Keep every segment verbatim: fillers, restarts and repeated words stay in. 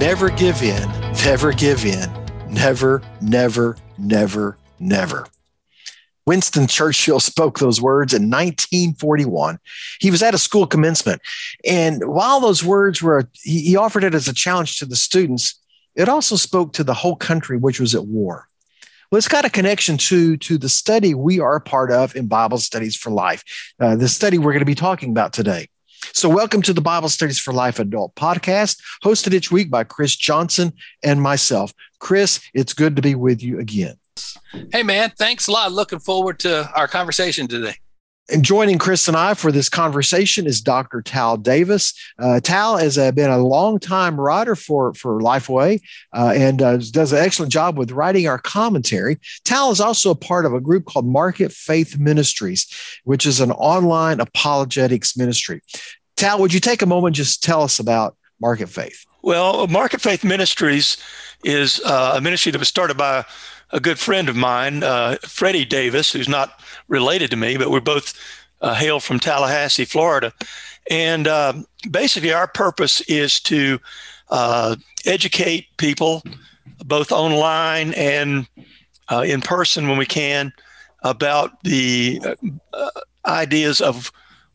Never give in, never give in, never, never, never, never. Winston Churchill spoke those words in nineteen forty-one. He was at a school commencement. And while those words were, he offered it as a challenge to the students, it also spoke to the whole country, which was at war. Well, it's got a connection to, to the study we are a part of in Bible Studies for Life, uh, the study we're going to be talking about today. So welcome to the Bible Studies for Life Adult Podcast, hosted each week by Chris Johnson and myself. Chris, it's good to be with you again. Hey, man, thanks a lot. Looking forward to our conversation today. And joining Chris and I for this conversation is Doctor Tal Davis. Uh, Tal has uh, been a longtime writer for, for LifeWay uh, and uh, does an excellent job with writing our commentary. Tal is also a part of a group called Market Faith Ministries, which is an online apologetics ministry. Tal, would you take a moment and just tell us about Market Faith? Well, Market Faith Ministries is uh, a ministry that was started by a good friend of mine, uh, Freddie Davis, who's not related to me, but we're both uh, hail from Tallahassee, Florida. And uh, basically our purpose is to uh, educate people both online and uh, in person when we can about the uh, ideas of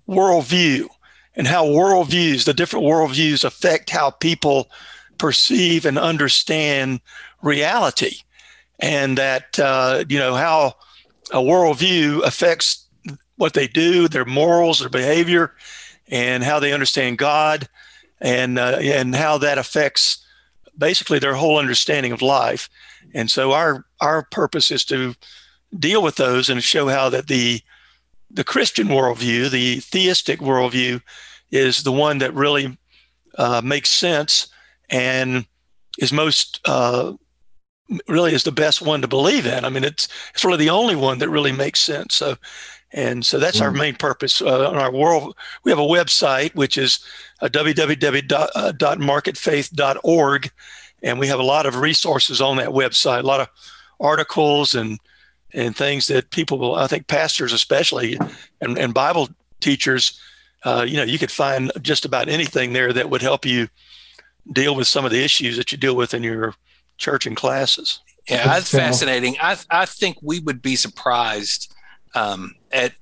worldview and how worldviews, the different worldviews affect how people perceive and understand reality. And that, uh, you know, how a worldview affects what they do, their morals, their behavior, and how they understand God, and uh, and how that affects basically their whole understanding of life. And so our our purpose is to deal with those and show how that the the Christian worldview, the theistic worldview, is the one that really uh, makes sense and is most uh really is the best one to believe in. I mean, it's it's really the only one that really makes sense. So, and so that's mm-hmm. our main purpose uh, on our world. We have a website, which is w w w dot market faith dot org. And we have a lot of resources on that website, a lot of articles and and things that people will, I think pastors especially, and, and Bible teachers, uh, you know, you could find just about anything there that would help you deal with some of the issues that you deal with in your church and classes. Yeah, that's fascinating. I I think we would be surprised um, at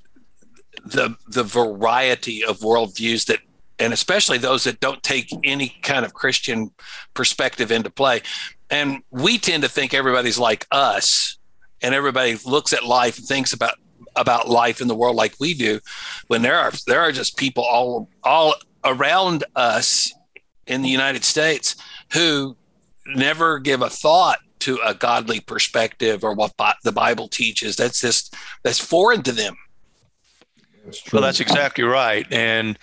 the the variety of worldviews that, and especially those that don't take any kind of Christian perspective into play. And we tend to think everybody's like us, and everybody looks at life and thinks about about life in the world like we do. When there are there are just people all all around us in the United States who never give a thought to a godly perspective or what the Bible teaches. That's just, that's foreign to them. That's well, that's exactly right. And,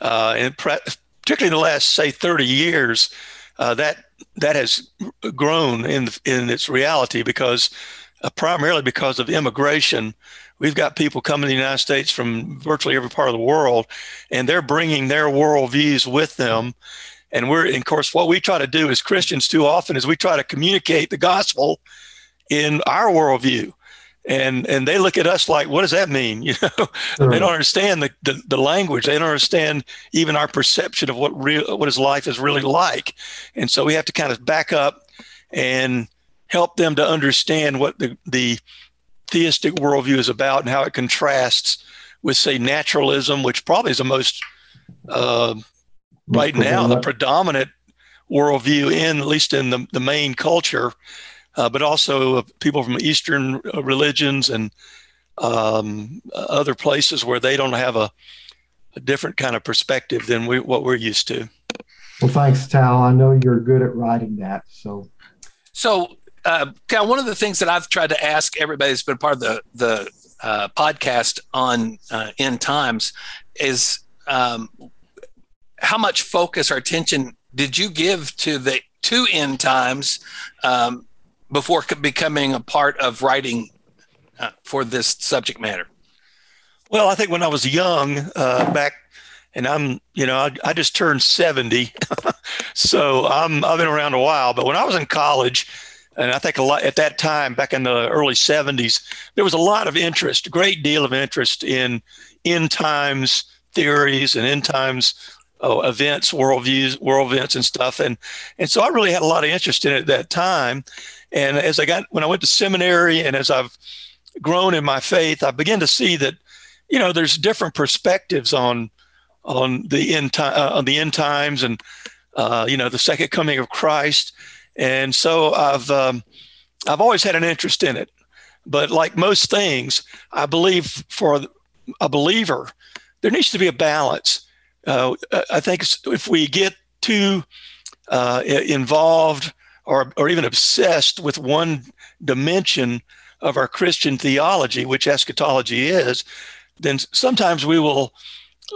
uh, and particularly in the last, say, thirty years, uh, that that has grown in in its reality because uh, primarily because of immigration. We've got people coming to the United States from virtually every part of the world, and they're bringing their worldviews with them. And we're, and of course, what we try to do as Christians too often is we try to communicate the gospel in our worldview. And and they look at us like, what does that mean? You know, sure. They don't understand the, the, the language. They don't understand even our perception of what real, what his life is really like. And so we have to kind of back up and help them to understand what the, the theistic worldview is about and how it contrasts with, say, naturalism, which probably is the most uh, right now, the predominant worldview in, at least in the, the main culture, uh, but also uh, people from Eastern religions and um, other places where they don't have a, a different kind of perspective than we, what we're used to. Well, thanks, Tal. I know you're good at writing that. So, so uh, Cal, one of the things that I've tried to ask everybody that's been part of the, the uh, podcast on uh, End Times is, um, how much focus or attention did you give to the two end times um, before becoming a part of writing uh, for this subject matter? Well, I think when I was young uh, back, and I'm, you know, I, I just turned seventy, so I'm, I've been around a while. But when I was in college, and I think a lot at that time, back in the early seventies, there was a lot of interest, a great deal of interest in end times theories and end times oh, events, worldviews, world events and stuff. And and so I really had a lot of interest in it at that time. And as I got, when I went to seminary and as I've grown in my faith, I began to see that, you know, there's different perspectives on on the end time, uh, on the end times, and uh, you know, the second coming of Christ. And so I've um, I've always had an interest in it. But like most things, I believe for a believer, there needs to be a balance. Uh, I think if we get too uh, involved or or even obsessed with one dimension of our Christian theology, which eschatology is, then sometimes we will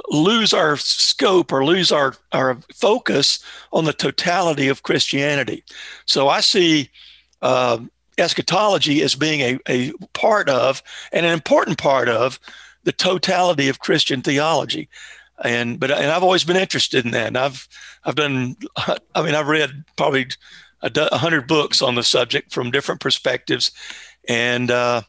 lose our scope or lose our, our focus on the totality of Christianity. So I see uh, eschatology as being a, a part of, and an important part of, the totality of Christian theology. And but and I've always been interested in that. And I've I've done I mean I've read probably a hundred books on the subject from different perspectives, and uh,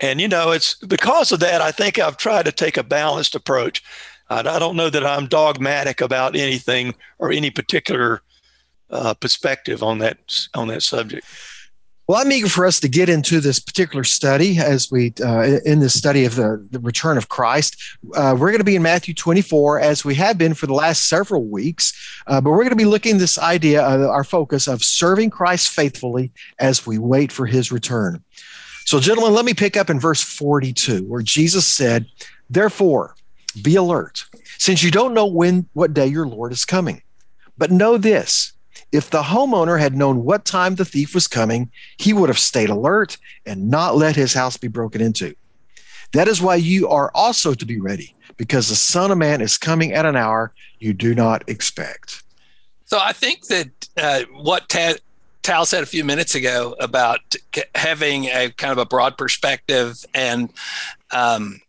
and you know, it's because of that I think I've tried to take a balanced approach. I, I don't know that I'm dogmatic about anything or any particular uh, perspective on that on that subject. Well, I'm eager for us to get into this particular study as we, uh, in this study of the, the return of Christ. Uh, we're going to be in Matthew twenty-four, as we have been for the last several weeks, uh, but we're going to be looking at this idea, uh, our focus of serving Christ faithfully as we wait for his return. So, gentlemen, let me pick up in verse forty-two, where Jesus said, "Therefore, be alert, since you don't know when, what day your Lord is coming. But know this, if the homeowner had known what time the thief was coming, he would have stayed alert and not let his house be broken into. That is why you are also to be ready, because the Son of Man is coming at an hour you do not expect." So I think that uh, what Ta- Tal said a few minutes ago about c- having a kind of a broad perspective and um,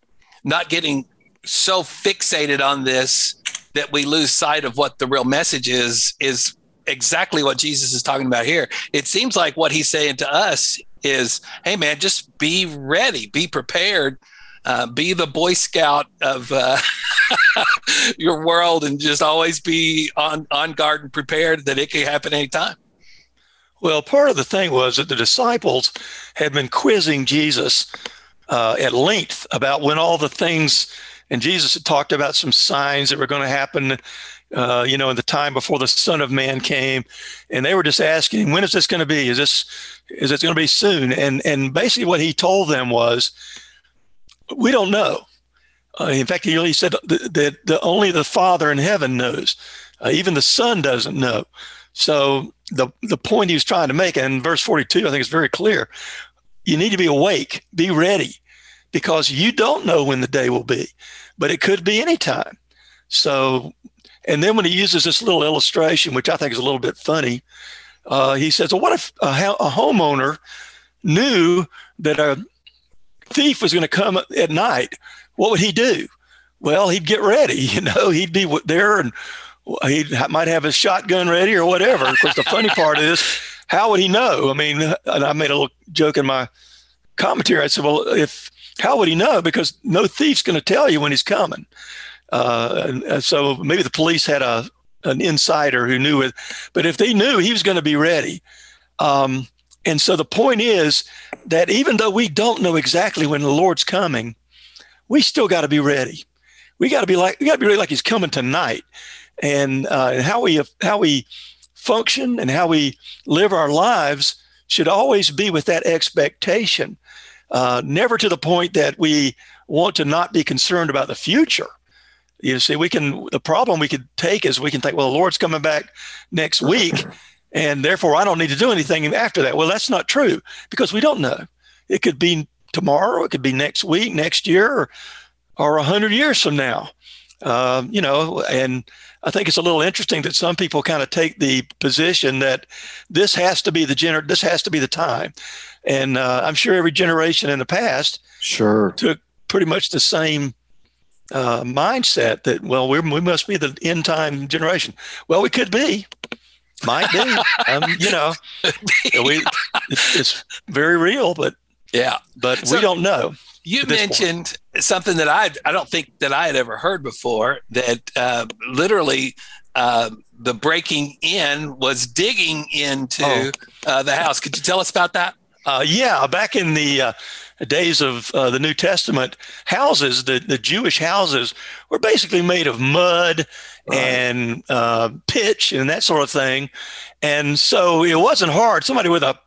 not getting so fixated on this that we lose sight of what the real message is, is exactly what Jesus is talking about here. It seems like what he's saying to us is, hey, man, just be ready, be prepared, uh, be the Boy Scout of uh, your world, and just always be on, on guard and prepared that it could happen anytime. Well, part of the thing was that the disciples had been quizzing Jesus uh, at length about when all the things, and Jesus had talked about some signs that were going to happen, Uh, you know, in the time before the Son of Man came, and they were just asking, when is this going to be? Is this, is it going to be soon? And and basically what he told them was, we don't know. Uh, in fact, he really said that, that the, only the Father in heaven knows. Uh, even the Son doesn't know. So the, the point he was trying to make, and in verse forty-two, I think it's very clear, you need to be awake, be ready, because you don't know when the day will be, but it could be any time. So, and then when he uses this little illustration, which I think is a little bit funny, uh, he says, well, what if a, ha- a homeowner knew that a thief was going to come at night? What would he do? Well, he'd get ready. You know, he'd be there, and he might have his shotgun ready or whatever. Of course, the funny part is, how would he know? I mean, and I made a little joke in my commentary. I said, well, if how would he know? Because no thief's going to tell you when he's coming. Uh, and, and so maybe the police had a an insider who knew it, but if they knew, he was going to be ready. Um, and so the point is that even though we don't know exactly when the Lord's coming, we still got to be ready. We got to be like we got to be ready, like He's coming tonight. And uh, and how we how we function and how we live our lives should always be with that expectation. Uh, never to the point that we want to not be concerned about the future. You see, we can, the problem we could take is we can think, well, the Lord's coming back next week, and therefore I don't need to do anything after that. Well, that's not true, because we don't know. It could be tomorrow, it could be next week, next year, or a hundred years from now. Um, you know, and I think it's a little interesting that some people kind of take the position that this has to be the gener- this has to be the time. And uh, I'm sure every generation in the past sure took pretty much the same Uh, mindset that, well, we're, we must be the end time generation. Well, we could be, might be, um, you know, we, it's, it's very real, but yeah, but so, we don't know. You mentioned point. something that I I don't think that I had ever heard before, that uh, literally uh, the breaking in was digging into oh. uh, the house. Could you tell us about that? Uh, yeah, back in the uh, days of uh, the New Testament, houses, the, the Jewish houses were basically made of mud right. and uh, pitch and that sort of thing. And so it wasn't hard. Somebody with a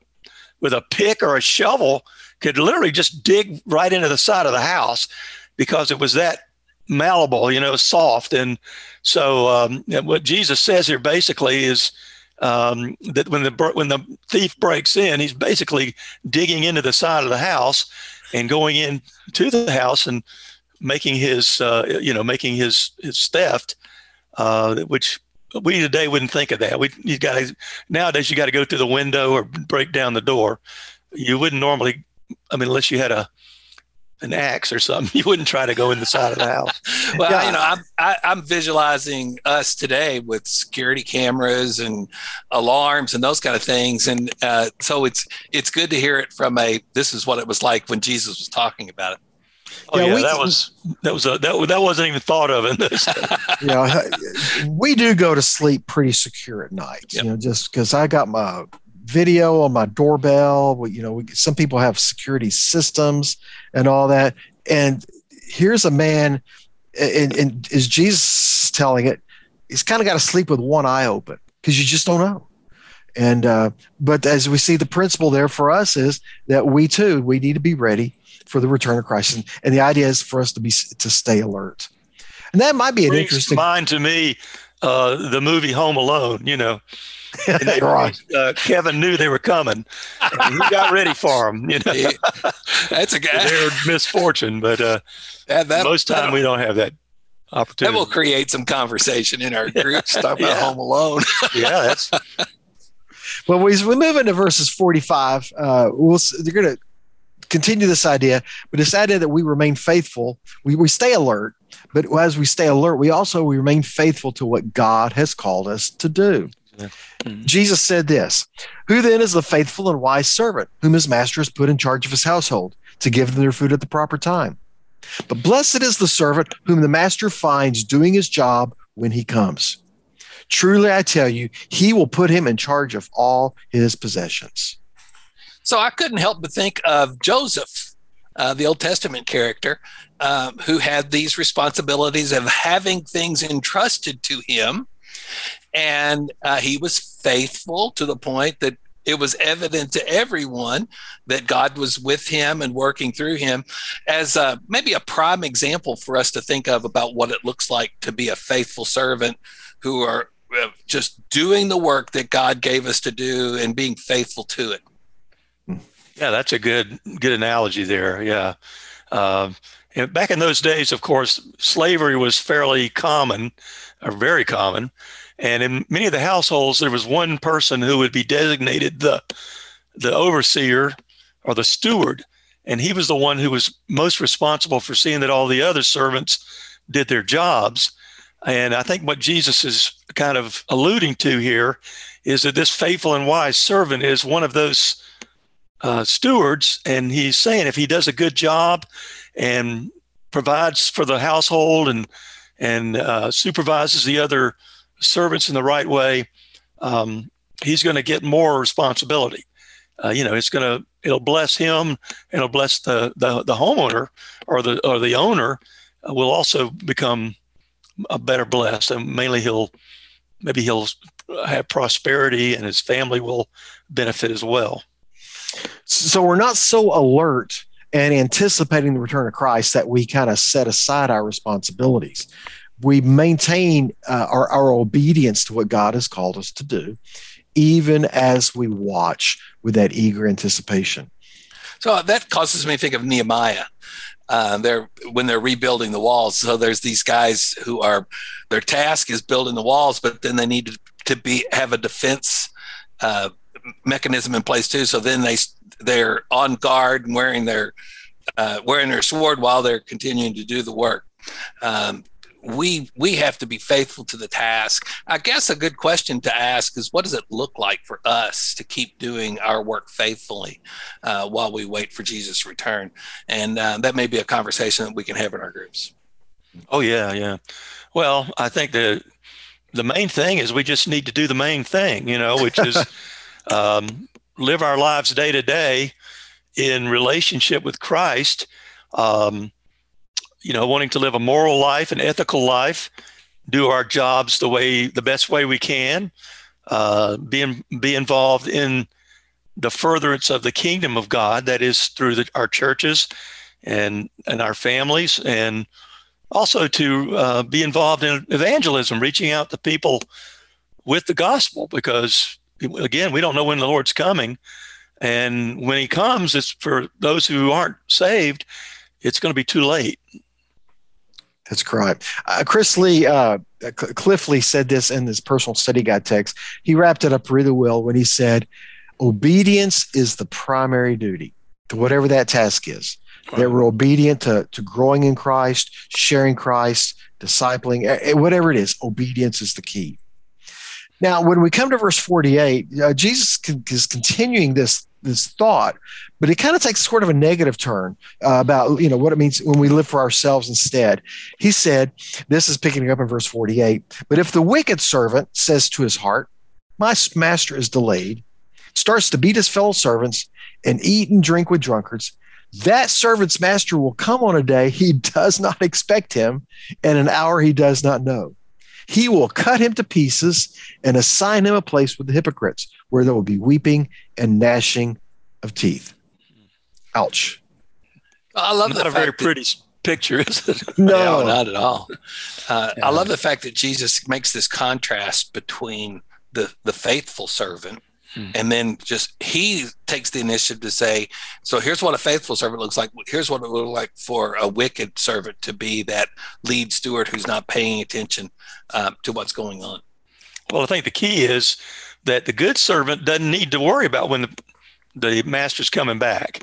with a pick or a shovel could literally just dig right into the side of the house because it was that malleable, you know, soft. And so um, what Jesus says here basically is um, that when the when the thief breaks in, he's basically digging into the side of the house and going in to the house and making his, uh, you know, making his, his theft, uh, which we today wouldn't think of that. We you got to nowadays you got to go through the window or break down the door. You wouldn't normally. I mean, unless you had a an axe or something, you wouldn't try to go in the side of the house. well, yeah. you know, I'm, I, I'm visualizing us today with security cameras and alarms and those kind of things. And uh, so it's it's good to hear it from a, this is what it was like when Jesus was talking about it. Oh yeah, yeah we, that was that was a, that that wasn't even thought of in this. yeah, we do go to sleep pretty secure at night. Yep. You know, just because I got my video on my doorbell. You know, we, some people have security systems and all that. And here's a man, and, and is Jesus telling it? He's kind of got to sleep with one eye open because you just don't know. And uh, but as we see, the principle there for us is that we too we need to be ready for the return of Christ, and, and the idea is for us to be to stay alert. And that might be an interesting mind to me. Uh, the movie Home Alone, you know. And they, right. uh, Kevin knew they were coming. And he got ready for them. You know, yeah. That's a guy. Their misfortune, but uh, that, that, most time we don't have that opportunity. That will create some conversation in our groups. Talk about yeah. Home Alone. yeah, that's. Well, we we move into verses forty-five. Uh, we'll they're going to continue this idea, but this idea that we remain faithful, we we stay alert. But as we stay alert, we also we remain faithful to what God has called us to do. Mm-hmm. Jesus said this, "Who then is the faithful and wise servant whom his master has put in charge of his household to give them their food at the proper time? But blessed is the servant whom the master finds doing his job when he comes. Truly, I tell you, he will put him in charge of all his possessions." So I couldn't help but think of Joseph, uh, the Old Testament character, um, who had these responsibilities of having things entrusted to him. And uh, he was faithful to the point that it was evident to everyone that God was with him and working through him, as uh, maybe a prime example for us to think of about what it looks like to be a faithful servant who are just doing the work that God gave us to do and being faithful to it. Yeah, that's a good good analogy there. Yeah. Uh, and back in those days, of course, slavery was fairly common, or very common. And in many of the households, there was one person who would be designated the the overseer or the steward. And he was the one who was most responsible for seeing that all the other servants did their jobs. And I think what Jesus is kind of alluding to here is that this faithful and wise servant is one of those uh, stewards. And he's saying if he does a good job and provides for the household and, and uh, supervises the other servants in the right way, um, he's going to get more responsibility. Uh, you know, it's going to it'll bless him, and it'll bless the, the the homeowner or the or the owner uh, will also become a better blessed. And mainly he'll maybe he'll have prosperity, and his family will benefit as well. So we're not so alert and anticipating the return of Christ that we kind of set aside our responsibilities. We maintain uh, our, our obedience to what God has called us to do, even as we watch with that eager anticipation. So that causes me to think of Nehemiah. Uh, they're when they're rebuilding the walls. So there's these guys who are, their task is building the walls, but then they need to, to be have a defense uh, mechanism in place too. So then they they're on guard and wearing their uh, wearing their sword while they're continuing to do the work. Um, we we have to be faithful to the task. I guess a good question to ask is, what does it look like for us to keep doing our work faithfully uh, while we wait for Jesus' return? And uh, that may be a conversation that we can have in our groups. Oh, yeah, yeah. Well, I think the the main thing is we just need to do the main thing, you know, which is um, live our lives day to day in relationship with Christ, um, you know, wanting to live a moral life, an ethical life, do our jobs the way, the best way we can, uh, be, in, be involved in the furtherance of the kingdom of God, that is through the, our churches and, and our families, and also to uh, be involved in evangelism, reaching out to people with the gospel, because, again, we don't know when the Lord's coming. And when he comes, it's for those who aren't saved, it's going to be too late. That's correct. Uh, Chris Lee, uh, C- Cliff Lee said this in his personal study guide text. He wrapped it up really well when he said, obedience is the primary duty to whatever that task is. Right. That we're obedient to, to growing in Christ, sharing Christ, discipling, whatever it is, obedience is the key. Now, when we come to verse forty-eight, uh, Jesus c- is continuing this this thought, but it kind of takes sort of a negative turn uh, about, you know, what it means when we live for ourselves instead. He said, this is picking up in verse forty-eight, but if the wicked servant says to his heart, my master is delayed, starts to beat his fellow servants and eat and drink with drunkards, that servant's master will come on a day he does not expect him and an hour he does not know. He will cut him to pieces and assign him a place with the hypocrites, where there will be weeping and gnashing of teeth. Ouch. I love that. Not a very pretty picture, is it? No, no, not at all. Uh, yeah. I love the fact that Jesus makes this contrast between the, the faithful servant hmm. and then just he takes the initiative to say, so here's what a faithful servant looks like. Here's what it looks like for a wicked servant to be that lead steward who's not paying attention uh, to what's going on. Well, I think the key is that the good servant doesn't need to worry about when the, the master's coming back.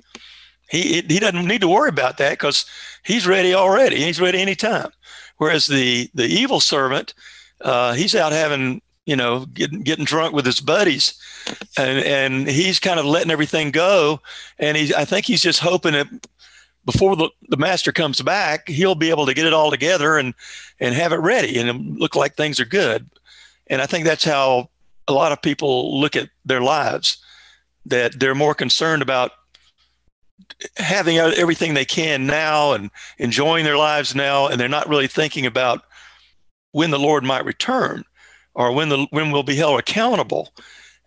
He he doesn't need to worry about that because he's ready already. He's ready anytime. Whereas the the evil servant, uh, he's out having, you know, getting getting drunk with his buddies, and and he's kind of letting everything go. And he's I think he's just hoping that before the, the master comes back, he'll be able to get it all together and and have it ready and it'll look like things are good. And I think that's how a lot of people look at their lives, that they're more concerned about having everything they can now and enjoying their lives now. And they're not really thinking about when the Lord might return or when the when we'll be held accountable.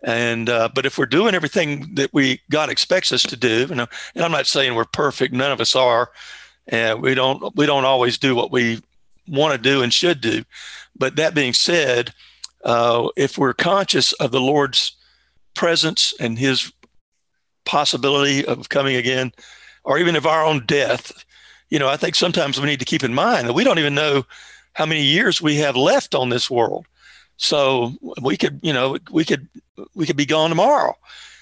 And uh, but if we're doing everything that we God expects us to do, you know, and I'm not saying we're perfect. None of us are. And we don't we don't always do what we want to do and should do. But that being said, Uh, if we're conscious of the Lord's presence and his possibility of coming again, or even of our own death, you know, I think sometimes we need to keep in mind that we don't even know how many years we have left on this world. So we could, you know, we could, we could be gone tomorrow.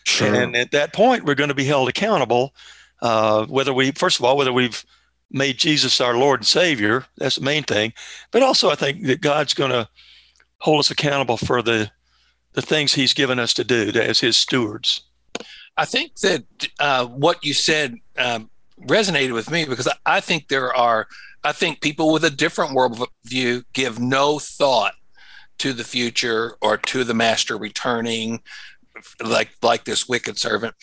Sure. And at that point, we're going to be held accountable. Uh, whether we, first of all, whether we've made Jesus our Lord and Savior, that's the main thing. But also I think that God's going to hold us accountable for the the things he's given us to do as his stewards. I think that uh, what you said um, resonated with me, because I, I think there are, I think people with a different worldview give no thought to the future or to the master returning, like like this wicked servant.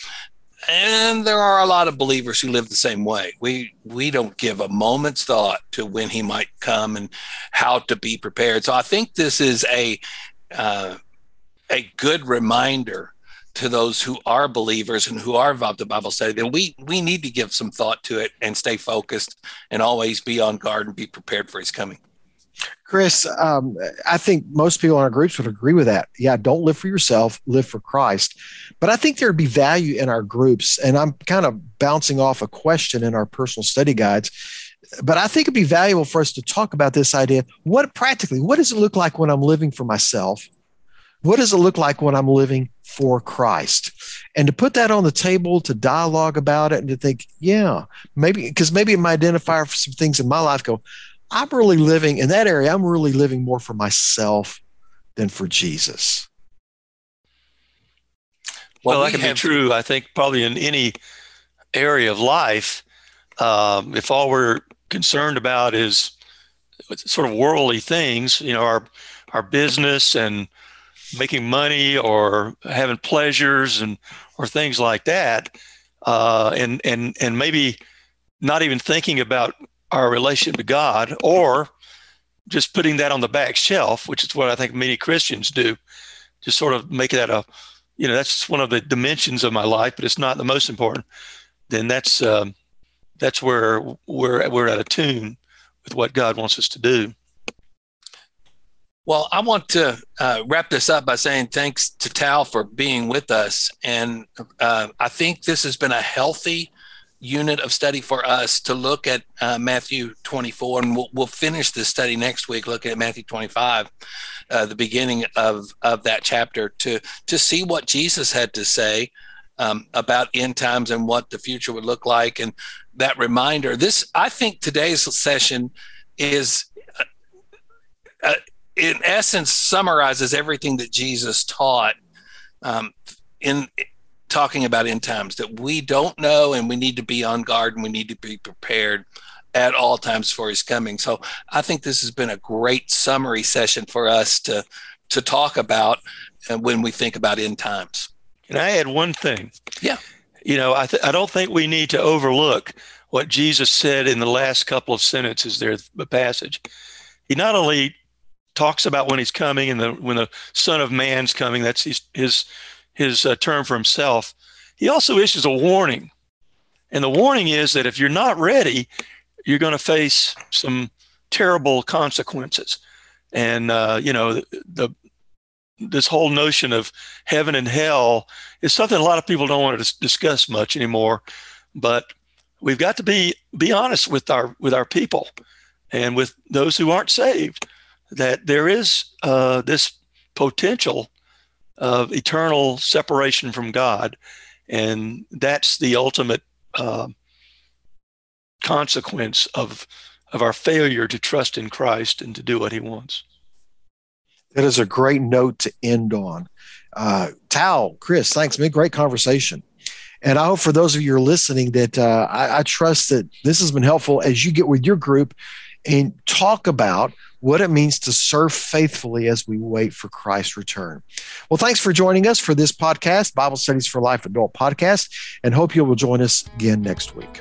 And there are a lot of believers who live the same way. We we don't give a moment's thought to when he might come and how to be prepared. So I think this is a uh, a good reminder to those who are believers and who are involved in Bible study that we we need to give some thought to it and stay focused and always be on guard and be prepared for his coming. Chris, um, I think most people in our groups would agree with that. Yeah, don't live for yourself, live for Christ. But I think there'd be value in our groups. And I'm kind of bouncing off a question in our personal study guides. But I think it'd be valuable for us to talk about this idea. What practically, what does it look like when I'm living for myself? What does it look like when I'm living for Christ? And to put that on the table, to dialogue about it and to think, yeah, maybe, because maybe it might identify some things in my life, go, I'm really living in that area. I'm really living more for myself than for Jesus. Well, well that we can have, be true, I think, probably in any area of life. Um, if all we're concerned about is sort of worldly things, you know, our our business and making money or having pleasures and or things like that, uh, and and and maybe not even thinking about our relation to God, or just putting that on the back shelf, which is what I think many Christians do, just sort of make that a, you know, that's one of the dimensions of my life, but it's not the most important. Then that's um, that's where we're we're out of tune with what God wants us to do. Well, I want to uh, wrap this up by saying thanks to Tal for being with us, and uh, I think this has been a healthy unit of study for us to look at uh, Matthew twenty-four, and we'll, we'll finish this study next week looking at Matthew twenty-five, uh, the beginning of, of that chapter, to, to see what Jesus had to say um, about end times and what the future would look like. And that reminder, this, I think today's session is, uh, uh, in essence, summarizes everything that Jesus taught um, in talking about end times, that we don't know and we need to be on guard and we need to be prepared at all times for his coming. So I think this has been a great summary session for us to to talk about when we think about end times. Can I add one thing? Yeah. You know, I, th- I don't think we need to overlook what Jesus said in the last couple of sentences there, the passage. He not only talks about when he's coming and the, when the Son of Man's coming, that's his, his his uh, term for himself, he also issues a warning. And the warning is that if you're not ready, you're going to face some terrible consequences. And, uh, you know, the, the this whole notion of heaven and hell is something a lot of people don't want to dis- discuss much anymore. But we've got to be be honest with our with our people and with those who aren't saved, that there is uh, this potential of eternal separation from God, and that's the ultimate uh, consequence of of our failure to trust in Christ and to do what He wants. That is a great note to end on. Uh, Tal, Chris, thanks. It's been a great conversation, and I hope for those of you who are listening that uh, I, I trust that this has been helpful as you get with your group and talk about what it means to serve faithfully as we wait for Christ's return. Well, thanks for joining us for this podcast, Bible Studies for Life Adult Podcast, and hope you will join us again next week.